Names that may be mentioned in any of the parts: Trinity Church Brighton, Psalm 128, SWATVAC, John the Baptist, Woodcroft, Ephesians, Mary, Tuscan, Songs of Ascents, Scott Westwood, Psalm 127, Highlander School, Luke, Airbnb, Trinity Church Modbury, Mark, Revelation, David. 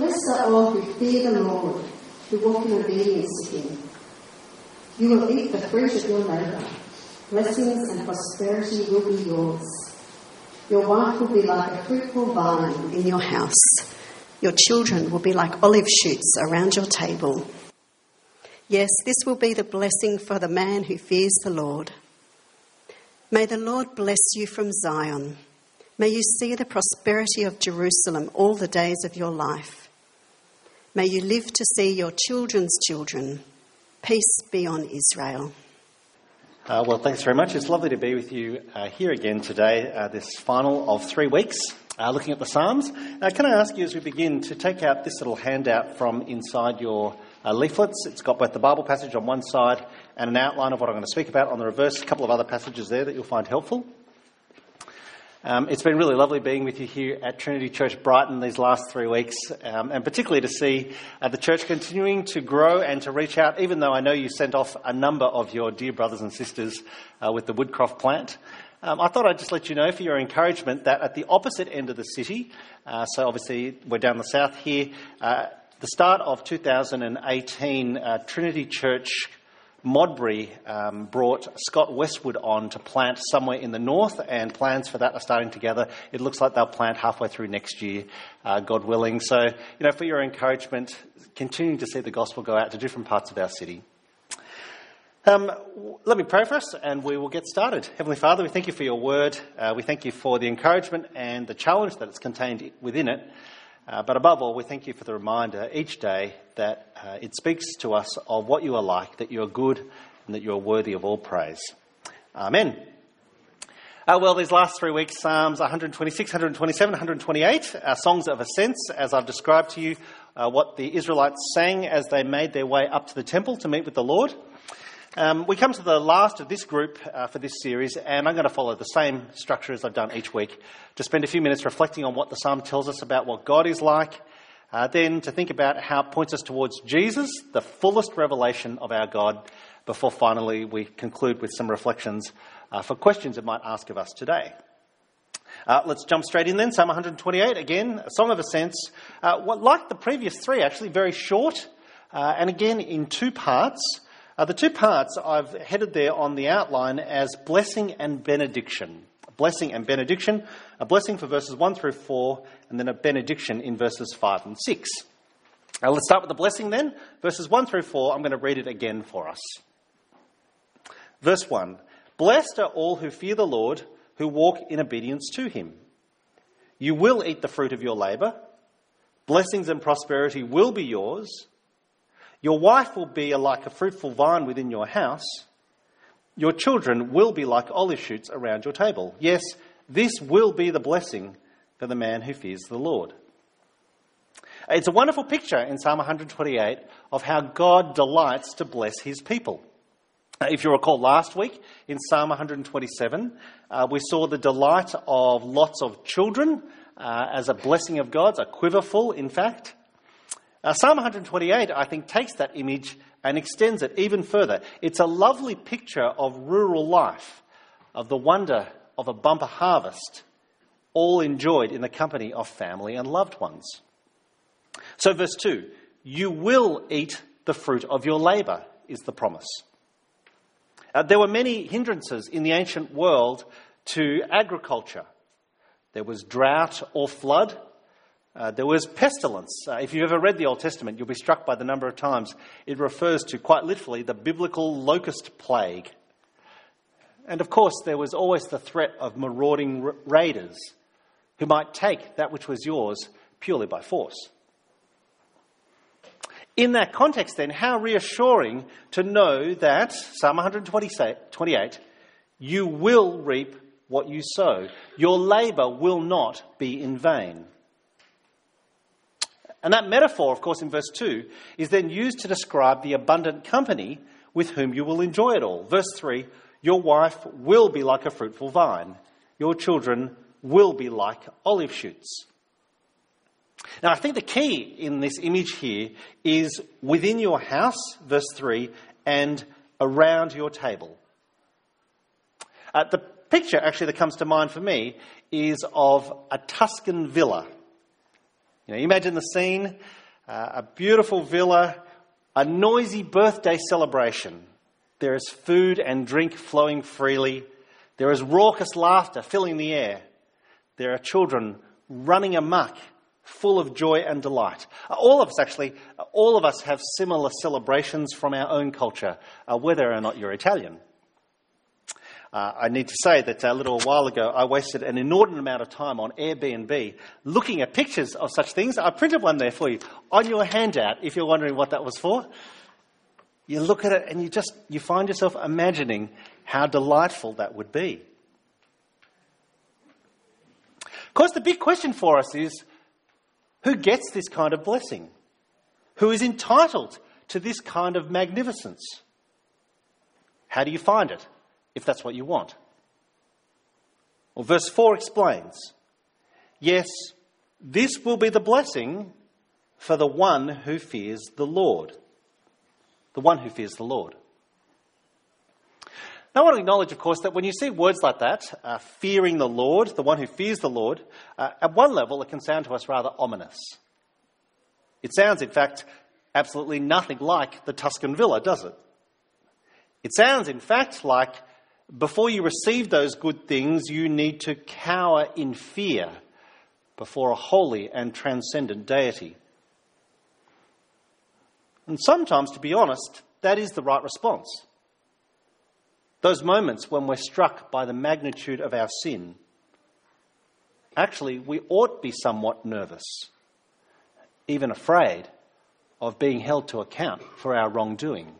Blessed are all who fear the Lord, who walk in obedience to him. You will eat the fruit of your labour. Blessings and prosperity will be yours. Your wife will be like a fruitful vine in your house. Your children will be like olive shoots around your table. Yes, this will be the blessing for the man who fears the Lord. May the Lord bless you from Zion. May you see the prosperity of Jerusalem all the days of your life. May you live to see your children's children. Peace be on Israel. Well, thanks very much. It's lovely to be with you here again today, this final of 3 weeks, looking at the Psalms. Can I ask you as we begin to take out this little handout from inside your leaflets? It's got both the Bible passage on one side and an outline of what I'm going to speak about on the reverse. A couple of other passages there that you'll find helpful. It's been really lovely being with you here at Trinity Church Brighton these last 3 weeks, and particularly to see the church continuing to grow and to reach out, even though I know you sent off a number of your dear brothers and sisters with the Woodcroft plant. I thought I'd just let you know for your encouragement that at the opposite end of the city, so obviously we're down the south here, the start of 2018, Trinity Church Modbury brought Scott Westwood on to plant somewhere in the north, and plans for that are starting to gather. It looks like they'll plant halfway through next year, God willing. So, for your encouragement, continue to see the gospel go out to different parts of our city. Let me pray for us and we will get started. Heavenly Father, we thank you for your word. We thank you for the encouragement and the challenge that is contained within it. But above all, we thank you for the reminder each day that it speaks to us of what you are like, that you are good and that you are worthy of all praise. Amen. Well, these last 3 weeks, Psalms 126, 127, 128, Songs of Ascents, as I've described to you, what the Israelites sang as they made their way up to the temple to meet with the Lord. We come to the last of this group for this series, and I'm going to follow the same structure as I've done each week, to spend a few minutes reflecting on what the psalm tells us about what God is like, then to think about how it points us towards Jesus, the fullest revelation of our God, before finally we conclude with some reflections for questions it might ask of us today. Let's jump straight in then, Psalm 128, again, a Song of Ascents, like the previous three actually, very short, and again in two parts. The two parts I've headed there on the outline as blessing and benediction. Blessing and benediction, a blessing for verses 1 through 4, and then a benediction in verses 5 and 6. Now let's start with the blessing then. Verses 1 through 4, I'm going to read it again for us. Verse 1, blessed are all who fear the Lord, who walk in obedience to him. You will eat the fruit of your labour. Blessings and prosperity will be yours. Your wife will be like a fruitful vine within your house. Your children will be like olive shoots around your table. Yes, this will be the blessing for the man who fears the Lord. It's a wonderful picture in Psalm 128 of how God delights to bless his people. If you recall last week in Psalm 127, we saw the delight of lots of children as a blessing of God's, a quiverful in fact. Psalm 128, I think, takes that image and extends it even further. It's a lovely picture of rural life, of the wonder of a bumper harvest, all enjoyed in the company of family and loved ones. So verse 2, you will eat the fruit of your labour, is the promise. There were many hindrances in the ancient world to agriculture. There was drought or flood. There was pestilence. If you've ever read the Old Testament, you'll be struck by the number of times it refers to, quite literally, the biblical locust plague. And of course, there was always the threat of marauding raiders who might take that which was yours purely by force. In that context, then, how reassuring to know that, Psalm 128, you will reap what you sow. Your labour will not be in vain. And that metaphor, of course, in verse 2, is then used to describe the abundant company with whom you will enjoy it all. Verse 3, your wife will be like a fruitful vine. Your children will be like olive shoots. Now, I think the key in this image here is within your house, verse 3, and around your table. The picture, actually, that comes to mind for me is of a Tuscan villa. You know, imagine the scene, a beautiful villa, a noisy birthday celebration. There is food and drink flowing freely. There is raucous laughter filling the air. There are children running amok, full of joy and delight. All of us have similar celebrations from our own culture, whether or not you're Italian. I need to say that a little while ago, I wasted an inordinate amount of time on Airbnb looking at pictures of such things. I printed one there for you on your handout, if you're wondering what that was for. You look at it and you find yourself imagining how delightful that would be. Of course, the big question for us is, who gets this kind of blessing? Who is entitled to this kind of magnificence? How do you find it, if that's what you want? Well, verse 4 explains, yes, this will be the blessing for the one who fears the Lord. The one who fears the Lord. Now, I want to acknowledge, of course, that when you see words like that, fearing the Lord, the one who fears the Lord, at one level it can sound to us rather ominous. It sounds, in fact, absolutely nothing like the Tuscan villa, does it? It sounds, in fact, like before you receive those good things, you need to cower in fear before a holy and transcendent deity. And sometimes, to be honest, that is the right response. Those moments when we're struck by the magnitude of our sin, actually, we ought to be somewhat nervous, even afraid of being held to account for our wrongdoing.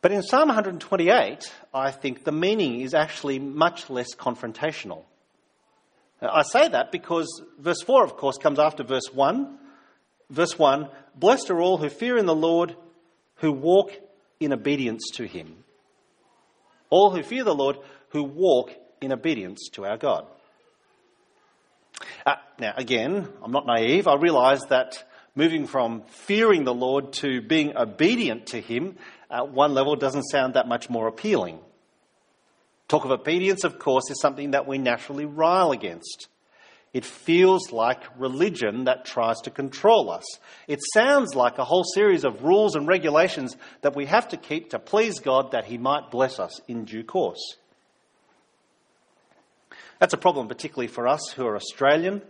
But in Psalm 128, I think the meaning is actually much less confrontational. I say that because verse 4, of course, comes after verse 1. Verse 1, blessed are all who fear in the Lord, who walk in obedience to him. All who fear the Lord, who walk in obedience to our God. Now, again, I'm not naive. I realise that moving from fearing the Lord to being obedient to him at one level doesn't sound that much more appealing. Talk of obedience, of course, is something that we naturally rail against. It feels like religion that tries to control us. It sounds like a whole series of rules and regulations that we have to keep to please God that he might bless us in due course. That's a problem particularly for us who are Australian.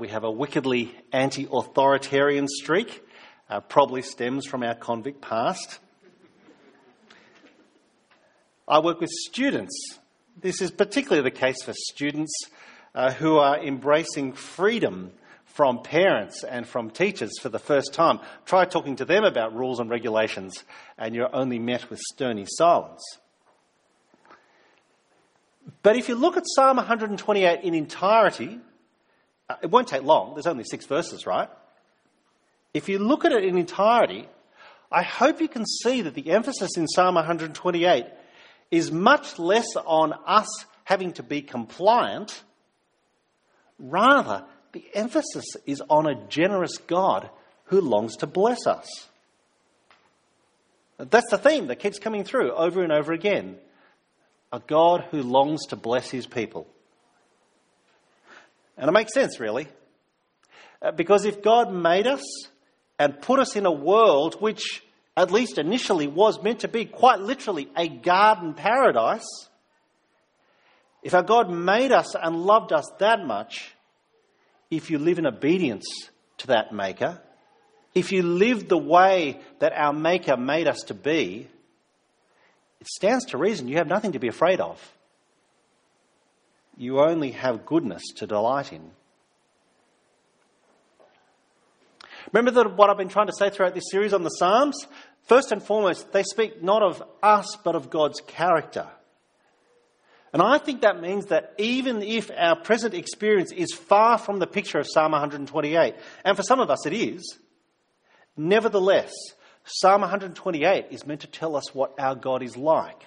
We have a wickedly anti-authoritarian streak. Probably stems from our convict past. I work with students. This is particularly the case for students who are embracing freedom from parents and from teachers for the first time. Try talking to them about rules and regulations, and you're only met with stony silence. But if you look at Psalm 128 in entirety, it won't take long. There's only 6 verses, right? If you look at it in entirety, I hope you can see that the emphasis in Psalm 128 is much less on us having to be compliant. Rather, the emphasis is on a generous God who longs to bless us. That's the theme that keeps coming through over and over again. A God who longs to bless his people. And it makes sense, really. Because if God made us and put us in a world which, at least initially, was meant to be quite literally a garden paradise, if our God made us and loved us that much, if you live in obedience to that Maker, if you live the way that our Maker made us to be, it stands to reason you have nothing to be afraid of. You only have goodness to delight in. Remember what I've been trying to say throughout this series on the Psalms? First and foremost, they speak not of us but of God's character. And I think that means that even if our present experience is far from the picture of Psalm 128, and for some of us it is, nevertheless, Psalm 128 is meant to tell us what our God is like,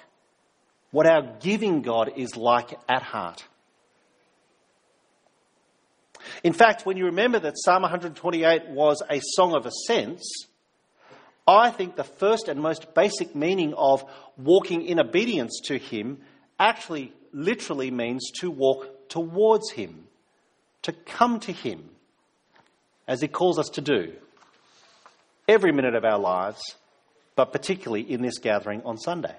what our giving God is like at heart. In fact, when you remember that Psalm 128 was a song of ascents, I think the first and most basic meaning of walking in obedience to him actually literally means to walk towards him, to come to him as he calls us to do every minute of our lives, but particularly in this gathering on Sunday.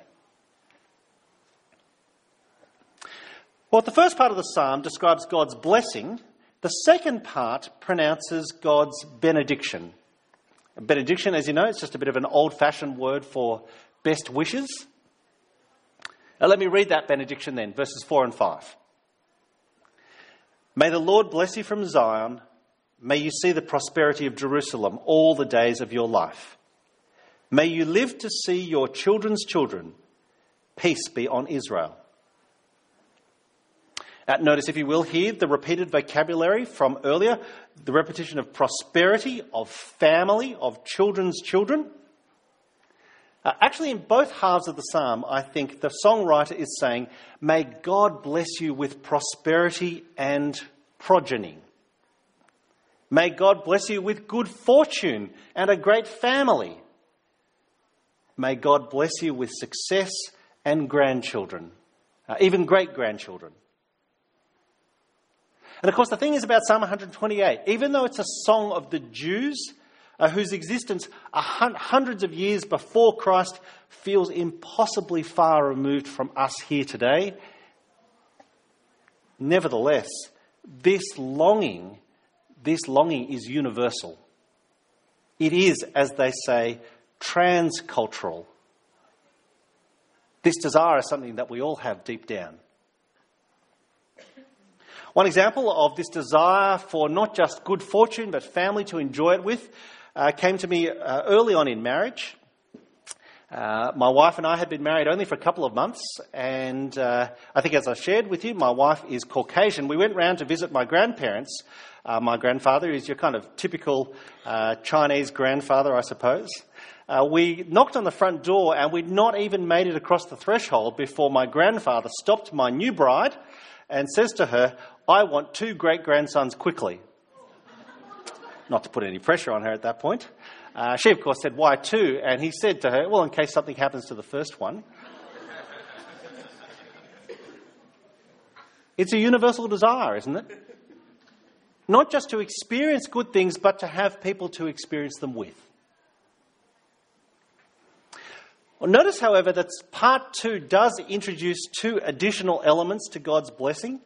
Well, if the first part of the psalm describes God's blessing, the second part pronounces God's benediction. Benediction, as you know, it's just a bit of an old-fashioned word for best wishes. Now, let me read that benediction then, verses 4 and 5. May the Lord bless you from Zion. May you see the prosperity of Jerusalem all the days of your life. May you live to see your children's children. Peace be on Israel. Notice, if you will, here the repeated vocabulary from earlier, the repetition of prosperity, of family, of children's children. Actually, in both halves of the psalm, I think the songwriter is saying, may God bless you with prosperity and progeny. May God bless you with good fortune and a great family. May God bless you with success and grandchildren, even great-grandchildren. And of course, the thing is about Psalm 128, even though it's a song of the Jews whose existence hundreds of years before Christ feels impossibly far removed from us here today, nevertheless, this longing is universal. It is, as they say, transcultural. This desire is something that we all have deep down. One example of this desire for not just good fortune, but family to enjoy it with, came to me early on in marriage. My wife and I had been married only for a couple of months, and I think, as I shared with you, my wife is Caucasian. We went round to visit my grandparents. My grandfather is your kind of typical Chinese grandfather, I suppose. We knocked on the front door, and we'd not even made it across the threshold before my grandfather stopped my new bride and says to her, I want 2 great-grandsons quickly. Not to put any pressure on her at that point. She, of course, said, why 2? And he said to her, well, in case something happens to the first one. It's a universal desire, isn't it? Not just to experience good things, but to have people to experience them with. Notice, however, that part 2 does introduce 2 additional elements to God's blessing.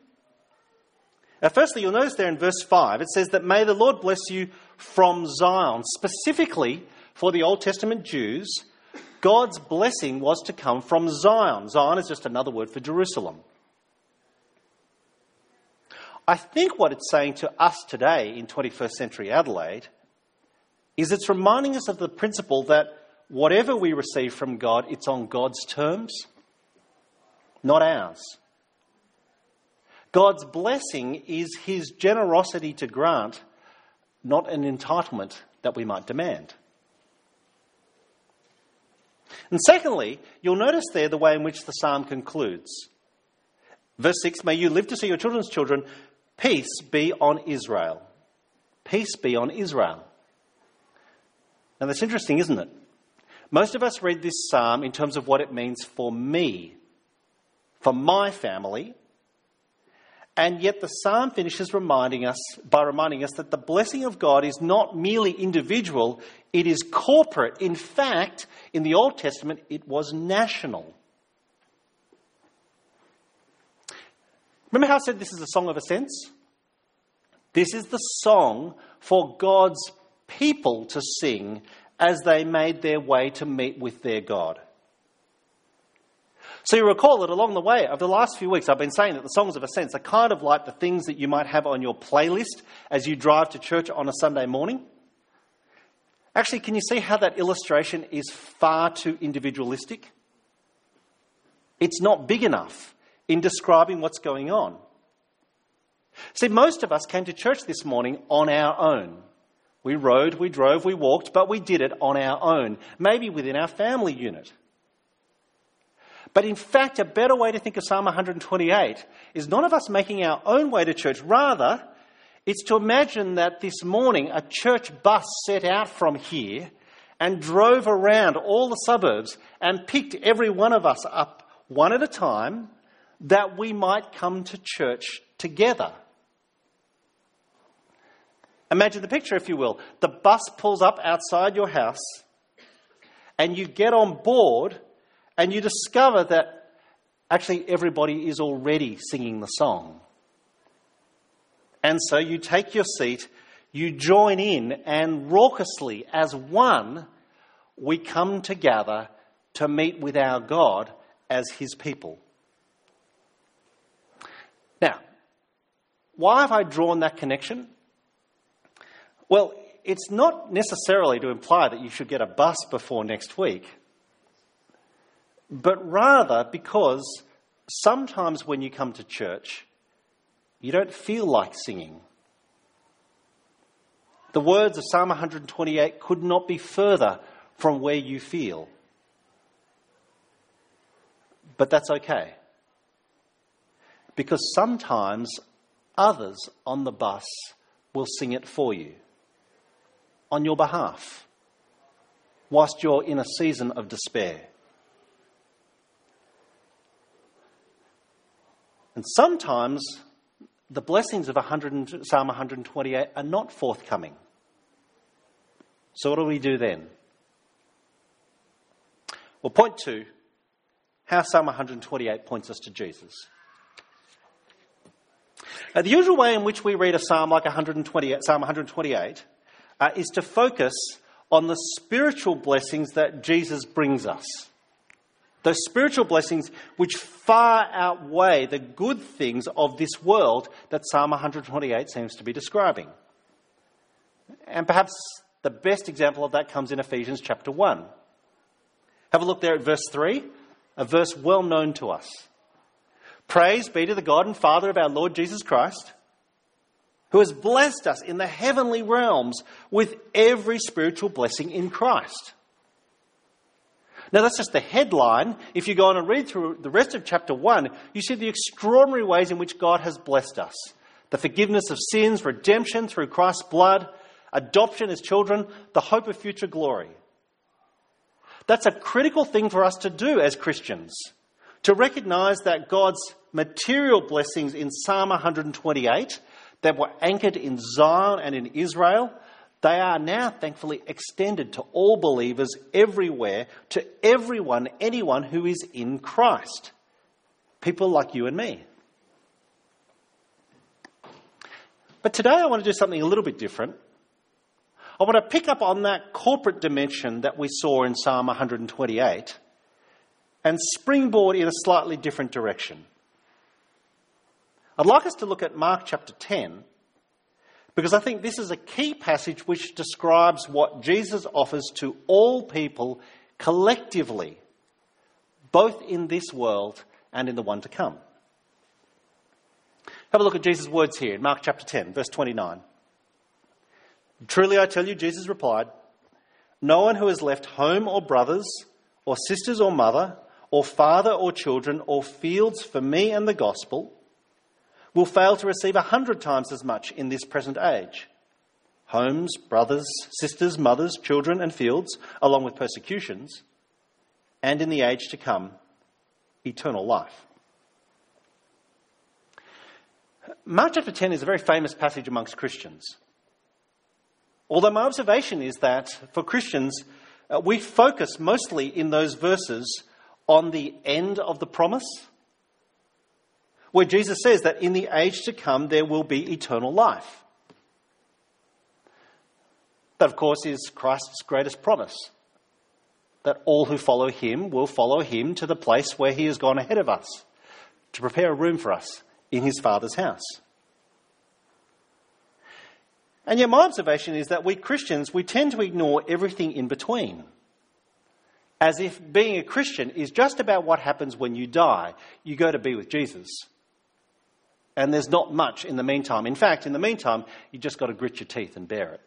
Now, firstly, you'll notice there in verse 5, it says that may the Lord bless you from Zion. Specifically for the Old Testament Jews, God's blessing was to come from Zion. Zion is just another word for Jerusalem. I think what it's saying to us today in 21st century Adelaide is it's reminding us of the principle that whatever we receive from God, it's on God's terms, not ours. God's blessing is his generosity to grant, not an entitlement that we might demand. And secondly, you'll notice there the way in which the psalm concludes. Verse 6, may you live to see your children's children, peace be on Israel. Peace be on Israel. Now that's interesting, isn't it? Most of us read this psalm in terms of what it means for me, for my family, and yet the psalm finishes reminding us that the blessing of God is not merely individual, it is corporate. In fact, in the Old Testament, it was national. Remember how I said this is a song of ascents? This is the song for God's people to sing as they made their way to meet with their God. So you recall that along the way, over the last few weeks, I've been saying that the Songs of Ascents are kind of like the things that you might have on your playlist as you drive to church on a Sunday morning. Actually, can you see how that illustration is far too individualistic? It's not big enough in describing what's going on. See, most of us came to church this morning on our own. We rode, we drove, we walked, but we did it on our own, maybe within our family unit. But in fact, a better way to think of Psalm 128 is none of us making our own way to church. Rather, it's to imagine that this morning a church bus set out from here and drove around all the suburbs and picked every one of us up one at a time that we might come to church together. Imagine the picture, if you will. The bus pulls up outside your house and you get on board and you discover that actually everybody is already singing the song. And so you take your seat, you join in, and raucously, as one, we come together to meet with our God as his people. Now, why have I drawn that connection? Well, it's not necessarily to imply that you should get a bus before next week, but rather because sometimes when you come to church, you don't feel like singing. The words of Psalm 128 could not be further from where you feel. But that's okay, because sometimes others on the bus will sing it for you, on your behalf, whilst you're in a season of despair. And sometimes the blessings of Psalm 128 are not forthcoming. So what do we do then? Well, point two, how Psalm 128 points us to Jesus. Now, the usual way in which we read a psalm like Psalm 128 is to focus on the spiritual blessings that Jesus brings us. Those spiritual blessings which far outweigh the good things of this world that Psalm 128 seems to be describing. And perhaps the best example of that comes in Ephesians chapter 1. Have a look there at verse 3, a verse well known to us. Praise be to the God and Father of our Lord Jesus Christ, who has blessed us in the heavenly realms with every spiritual blessing in Christ. Now, that's just the headline. If you go on and read through the rest of chapter 1, you see the extraordinary ways in which God has blessed us. The forgiveness of sins, redemption through Christ's blood, adoption as children, the hope of future glory. That's a critical thing for us to do as Christians, to recognise that God's material blessings in Psalm 128 that were anchored in Zion and in Israel, they are now thankfully extended to all believers everywhere, to everyone, anyone who is in Christ. People like you and me. But today I want to do something a little bit different. I want to pick up on that corporate dimension that we saw in Psalm 128 and springboard in a slightly different direction. I'd like us to look at Mark chapter 10, because I think this is a key passage which describes what Jesus offers to all people collectively, both in this world and in the one to come. Have a look at Jesus' words here in Mark chapter 10, verse 29. Truly I tell you, Jesus replied, no one who has left home or brothers or sisters or mother or father or children or fields for me and the gospel will fail to receive 100 times as much in this present age. Homes, brothers, sisters, mothers, children and fields, along with persecutions, and in the age to come, eternal life. Mark chapter 10 is a very famous passage amongst Christians. Although my observation is that for Christians, we focus mostly in those verses on the end of the promise, where Jesus says that in the age to come there will be eternal life. That, of course, is Christ's greatest promise, that all who follow him will follow him to the place where he has gone ahead of us, to prepare a room for us in his Father's house. And yet my observation is that we Christians, we tend to ignore everything in between, as if being a Christian is just about what happens when you die. You go to be with Jesus. And there's not much in the meantime. In fact, in the meantime, you just got to grit your teeth and bear it.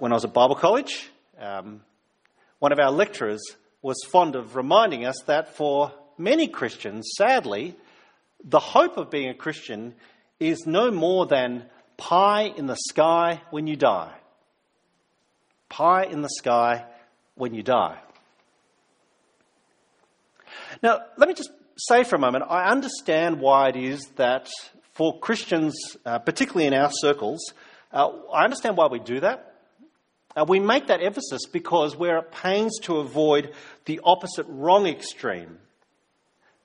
When I was at Bible college, one of our lecturers was fond of reminding us that for many Christians, sadly, the hope of being a Christian is no more than pie in the sky when you die. Pie in the sky when you die. Now, let me just say for a moment, I understand why it is that for Christians, particularly in our circles, I understand why we do that. We make that emphasis because we're at pains to avoid the opposite wrong extreme.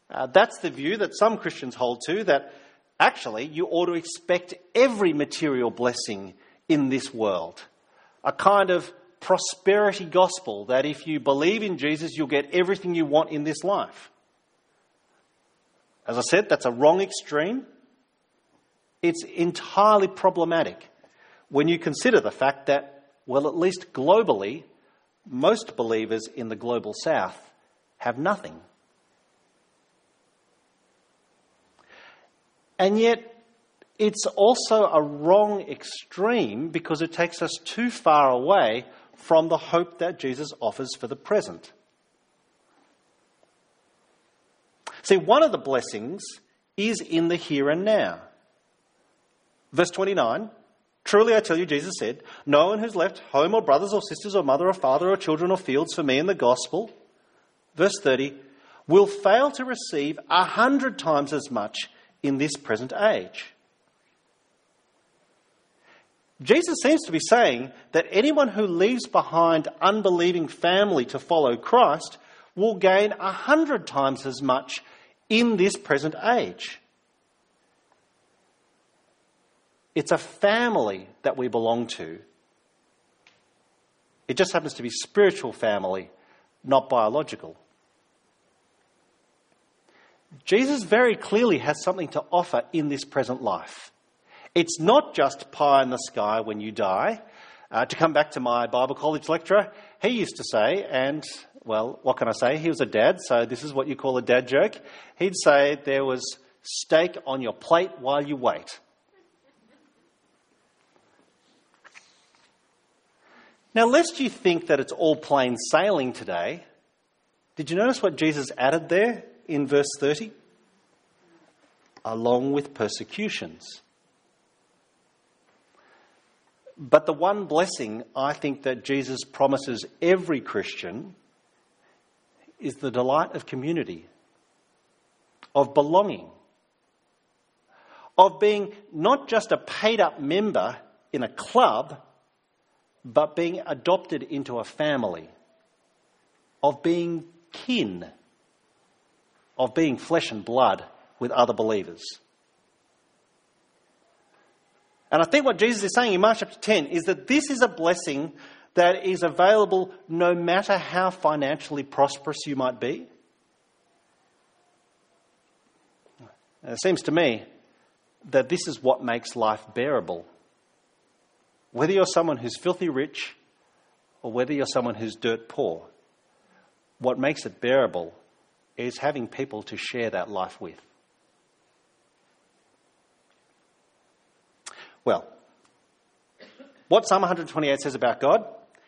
That's the view that some Christians hold to, that actually you ought to expect every material blessing in this world. A kind of prosperity gospel that if you believe in Jesus, you'll get everything you want in this life. As I said, that's a wrong extreme. It's entirely problematic when you consider the fact that, well, at least globally, most believers in the global south have nothing. And yet, it's also a wrong extreme because it takes us too far away from the hope that Jesus offers for the present. See, one of the blessings is in the here and now. Verse 29, truly I tell you, Jesus said, no one who's left home or brothers or sisters or mother or father or children or fields for me in the gospel, verse 30, will fail to receive 100 times as much in this present age. Jesus seems to be saying that anyone who leaves behind unbelieving family to follow Christ will gain 100 times as much in this present age. It's a family that we belong to. It just happens to be spiritual family, not biological. Jesus very clearly has something to offer in this present life. It's not just pie in the sky when you die. To come back to my Bible college lecturer, he used to say, and, well, what can I say? He was a dad, so this is what you call a dad joke. He'd say there was steak on your plate while you wait. Now, lest you think that it's all plain sailing today, did you notice what Jesus added there in verse 30? Along with persecutions. But the one blessing I think that Jesus promises every Christian is the delight of community, of belonging, of being not just a paid-up member in a club, but being adopted into a family, of being kin, of being flesh and blood with other believers. And I think what Jesus is saying in Mark chapter 10 is that this is a blessing that is available no matter how financially prosperous you might be. And it seems to me that this is what makes life bearable. Whether you're someone who's filthy rich or whether you're someone who's dirt poor, what makes it bearable is having people to share that life with. Well, what Psalm 128 says about God,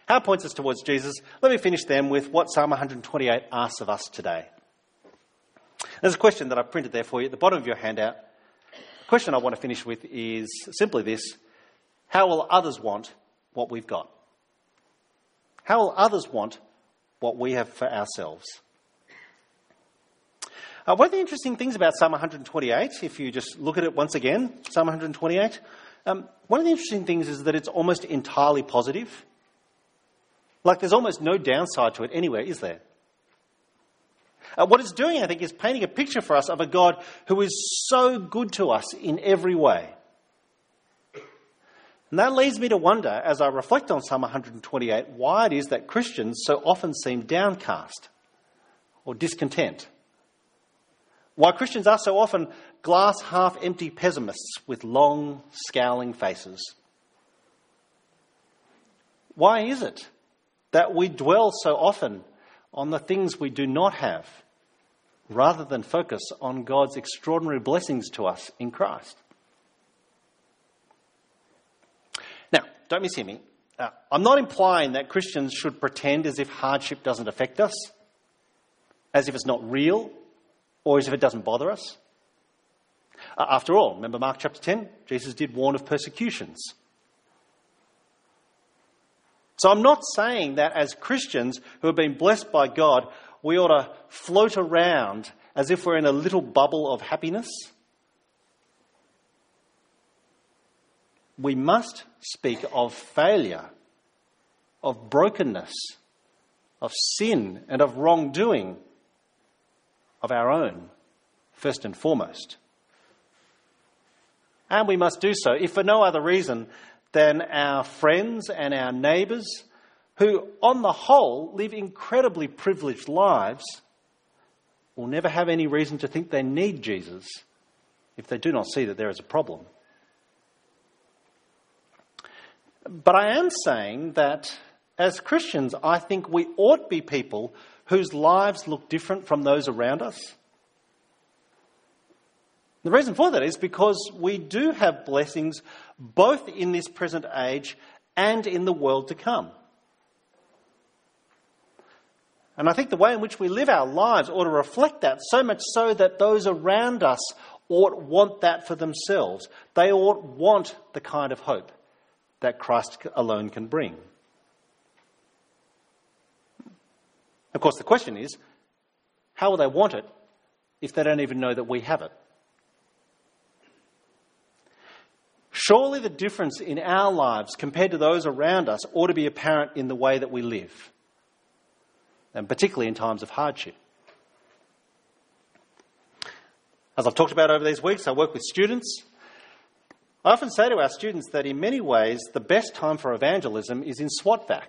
how it points us towards Jesus, let me finish them with what Psalm 128 asks of us today. There's a question that I've printed there for you at the bottom of your handout. The question I want to finish with is simply this: how will others want what we've got? How will others want what we have for ourselves? One of the interesting things about Psalm 128, if you just look at it once again, Psalm 128, one of the interesting things is that it's almost entirely positive. Like, there's almost no downside to it anywhere, is there? What it's doing, I think, is painting a picture for us of a God who is so good to us in every way. And that leads me to wonder, as I reflect on Psalm 128, why it is that Christians so often seem downcast or discontent. Why Christians are so often glass-half-empty pessimists with long, scowling faces. Why is it that we dwell so often on the things we do not have rather than focus on God's extraordinary blessings to us in Christ? Now, don't mishear me. I'm not implying that Christians should pretend as if hardship doesn't affect us, as if it's not real, or as if it doesn't bother us. After all, remember Mark chapter 10? Jesus did warn of persecutions. So I'm not saying that as Christians who have been blessed by God, we ought to float around as if we're in a little bubble of happiness. We must speak of failure, of brokenness, of sin and of wrongdoing of our own, first and foremost. And we must do so, if for no other reason than our friends and our neighbours, who on the whole live incredibly privileged lives, will never have any reason to think they need Jesus if they do not see that there is a problem. But I am saying that as Christians, I think we ought to be people whose lives look different from those around us. The reason for that is because we do have blessings both in this present age and in the world to come. And I think the way in which we live our lives ought to reflect that, so much so that those around us ought want that for themselves. They ought want the kind of hope that Christ alone can bring. Of course, the question is, how will they want it if they don't even know that we have it? Surely the difference in our lives compared to those around us ought to be apparent in the way that we live, and particularly in times of hardship. As I've talked about over these weeks, I work with students. I often say to our students that in many ways the best time for evangelism is in SWATVAC.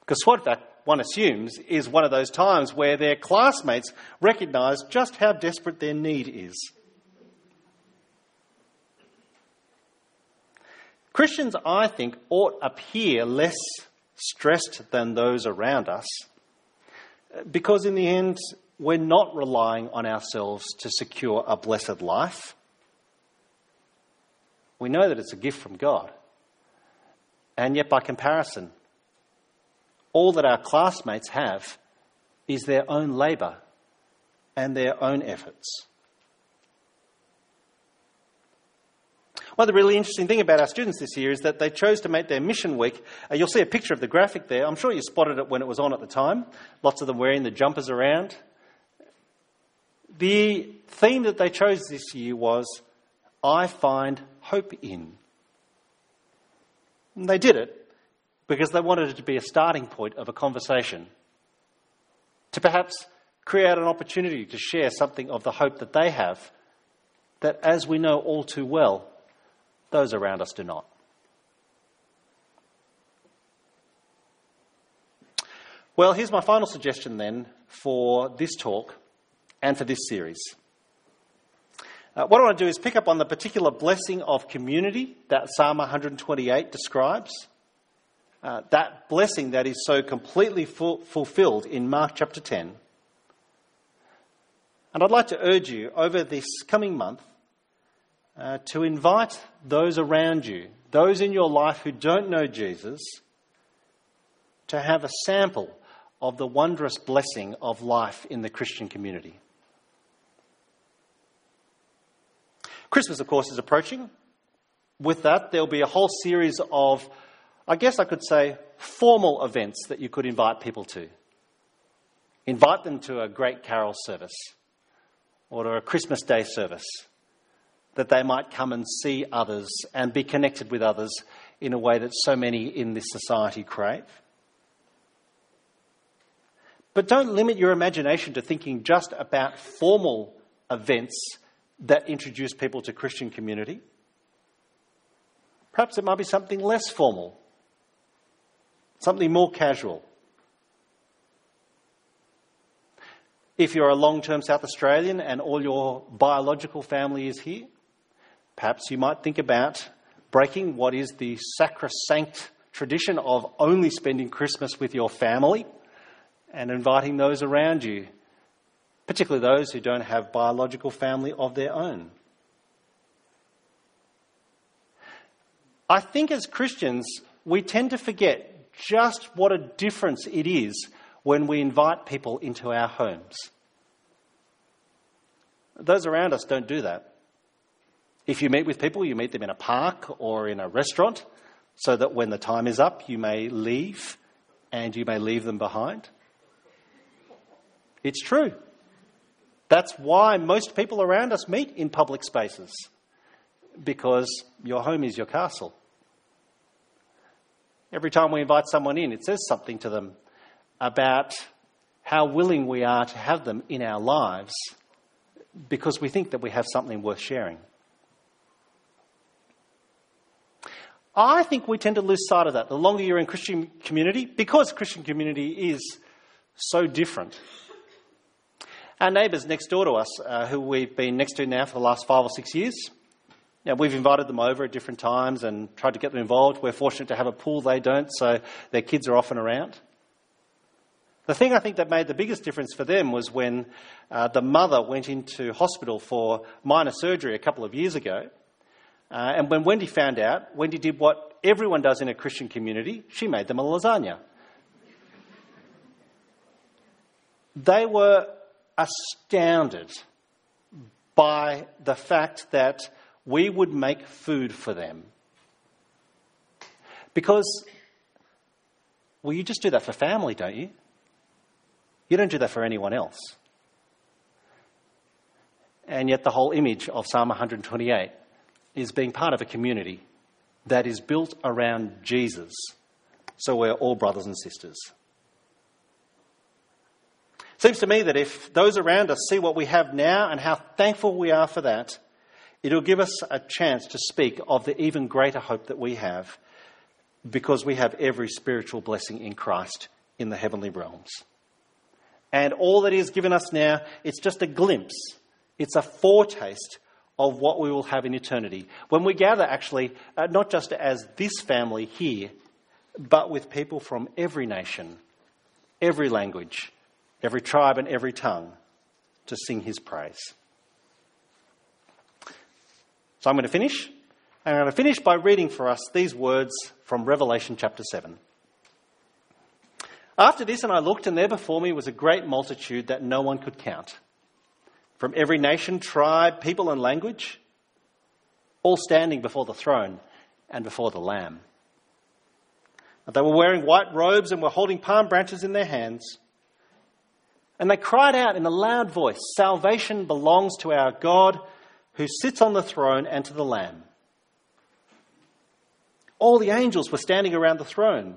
Because SWATVAC, one assumes, is one of those times where their classmates recognise just how desperate their need is. Christians, I think, ought appear less stressed than those around us, because in the end, we're not relying on ourselves to secure a blessed life. We know that it's a gift from God. And yet, by comparison, all that our classmates have is their own labour and their own efforts. One of the really interesting things about our students this year is that they chose to make their mission week. You'll see a picture of the graphic there. I'm sure you spotted it when it was on at the time. Lots of them wearing the jumpers around. The theme that they chose this year was, I find hope in. And they did it because they wanted it to be a starting point of a conversation, to perhaps create an opportunity to share something of the hope that they have, that as we know all too well, those around us do not. Well, here's my final suggestion then for this talk and for this series. What I want to do is pick up on the particular blessing of community that Psalm 128 describes. That blessing that is so completely fulfilled in Mark chapter 10. And I'd like to urge you over this coming month to invite those around you, those in your life who don't know Jesus, to have a sample of the wondrous blessing of life in the Christian community. Christmas, of course, is approaching. With that, there'll be a whole series of, I guess I could say, formal events that you could invite people to. Invite them to a great carol service or to a Christmas Day service, that they might come and see others and be connected with others in a way that so many in this society crave. But don't limit your imagination to thinking just about formal events that introduce people to Christian community. Perhaps it might be something less formal, something more casual. If you're a long-term South Australian and all your biological family is here, perhaps you might think about breaking what is the sacrosanct tradition of only spending Christmas with your family and inviting those around you, particularly those who don't have biological family of their own. I think as Christians, we tend to forget just what a difference it is when we invite people into our homes. Those around us don't do that. If you meet with people, you meet them in a park or in a restaurant, so that when the time is up, you may leave and you may leave them behind. It's true. That's why most people around us meet in public spaces, because your home is your castle. Every time we invite someone in, it says something to them about how willing we are to have them in our lives, because we think that we have something worth sharing. I think we tend to lose sight of that the longer you're in Christian community, because Christian community is so different. Our neighbours next door to us, who we've been next to now for the last 5 or 6 years, now, we've invited them over at different times and tried to get them involved. We're fortunate to have a pool they don't, so their kids are often around. The thing I think that made the biggest difference for them was when the mother went into hospital for minor surgery a couple of years ago. And when Wendy found out, Wendy did what everyone does in a Christian community. She made them a lasagna. They were astounded by the fact that we would make food for them. Because, well, you just do that for family, don't you? You don't do that for anyone else. And yet the whole image of Psalm 128 is being part of a community that is built around Jesus, so we're all brothers and sisters. It seems to me that if those around us see what we have now and how thankful we are for that, it'll give us a chance to speak of the even greater hope that we have, because we have every spiritual blessing in Christ in the heavenly realms. And all that He has given us now, it's just a glimpse. It's a foretaste of what we will have in eternity, when we gather, actually, not just as this family here, but with people from every nation, every language, every tribe and every tongue, to sing His praise. So I'm going to finish. I'm going to finish by reading for us these words from Revelation chapter 7. After this, and I looked, and there before me was a great multitude that no one could count, from every nation, tribe, people and language, all standing before the throne and before the Lamb. And they were wearing white robes and were holding palm branches in their hands. And they cried out in a loud voice, "Salvation belongs to our God, who sits on the throne, and to the Lamb." All the angels were standing around the throne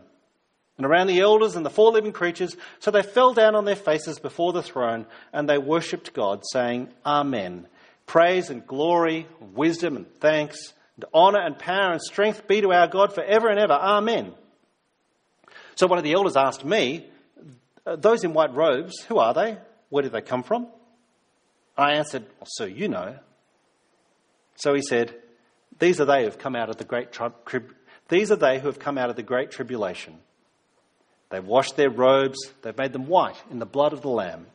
and around the elders and the four living creatures, so they fell down on their faces before the throne, and they worshipped God, saying, "Amen. Praise and glory, wisdom and thanks, and honour and power and strength be to our God forever and ever. Amen." So one of the elders asked me, "Those in white robes, who are they? Where did they come from?" I answered, "Well, so you know." So he said, "These are they who have come out of the great tribulation. They've washed their robes, they've made them white in the blood of the Lamb.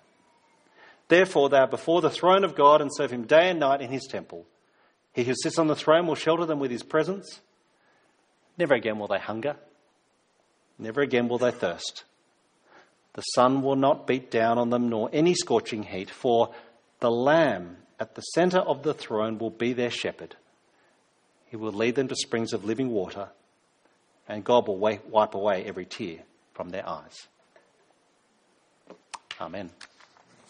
Therefore they are before the throne of God and serve Him day and night in His temple. He who sits on the throne will shelter them with His presence. Never again will they hunger. Never again will they thirst. The sun will not beat down on them, nor any scorching heat, for the Lamb at the centre of the throne will be their shepherd. He will lead them to springs of living water, and God will wipe away every tear from their eyes." Amen.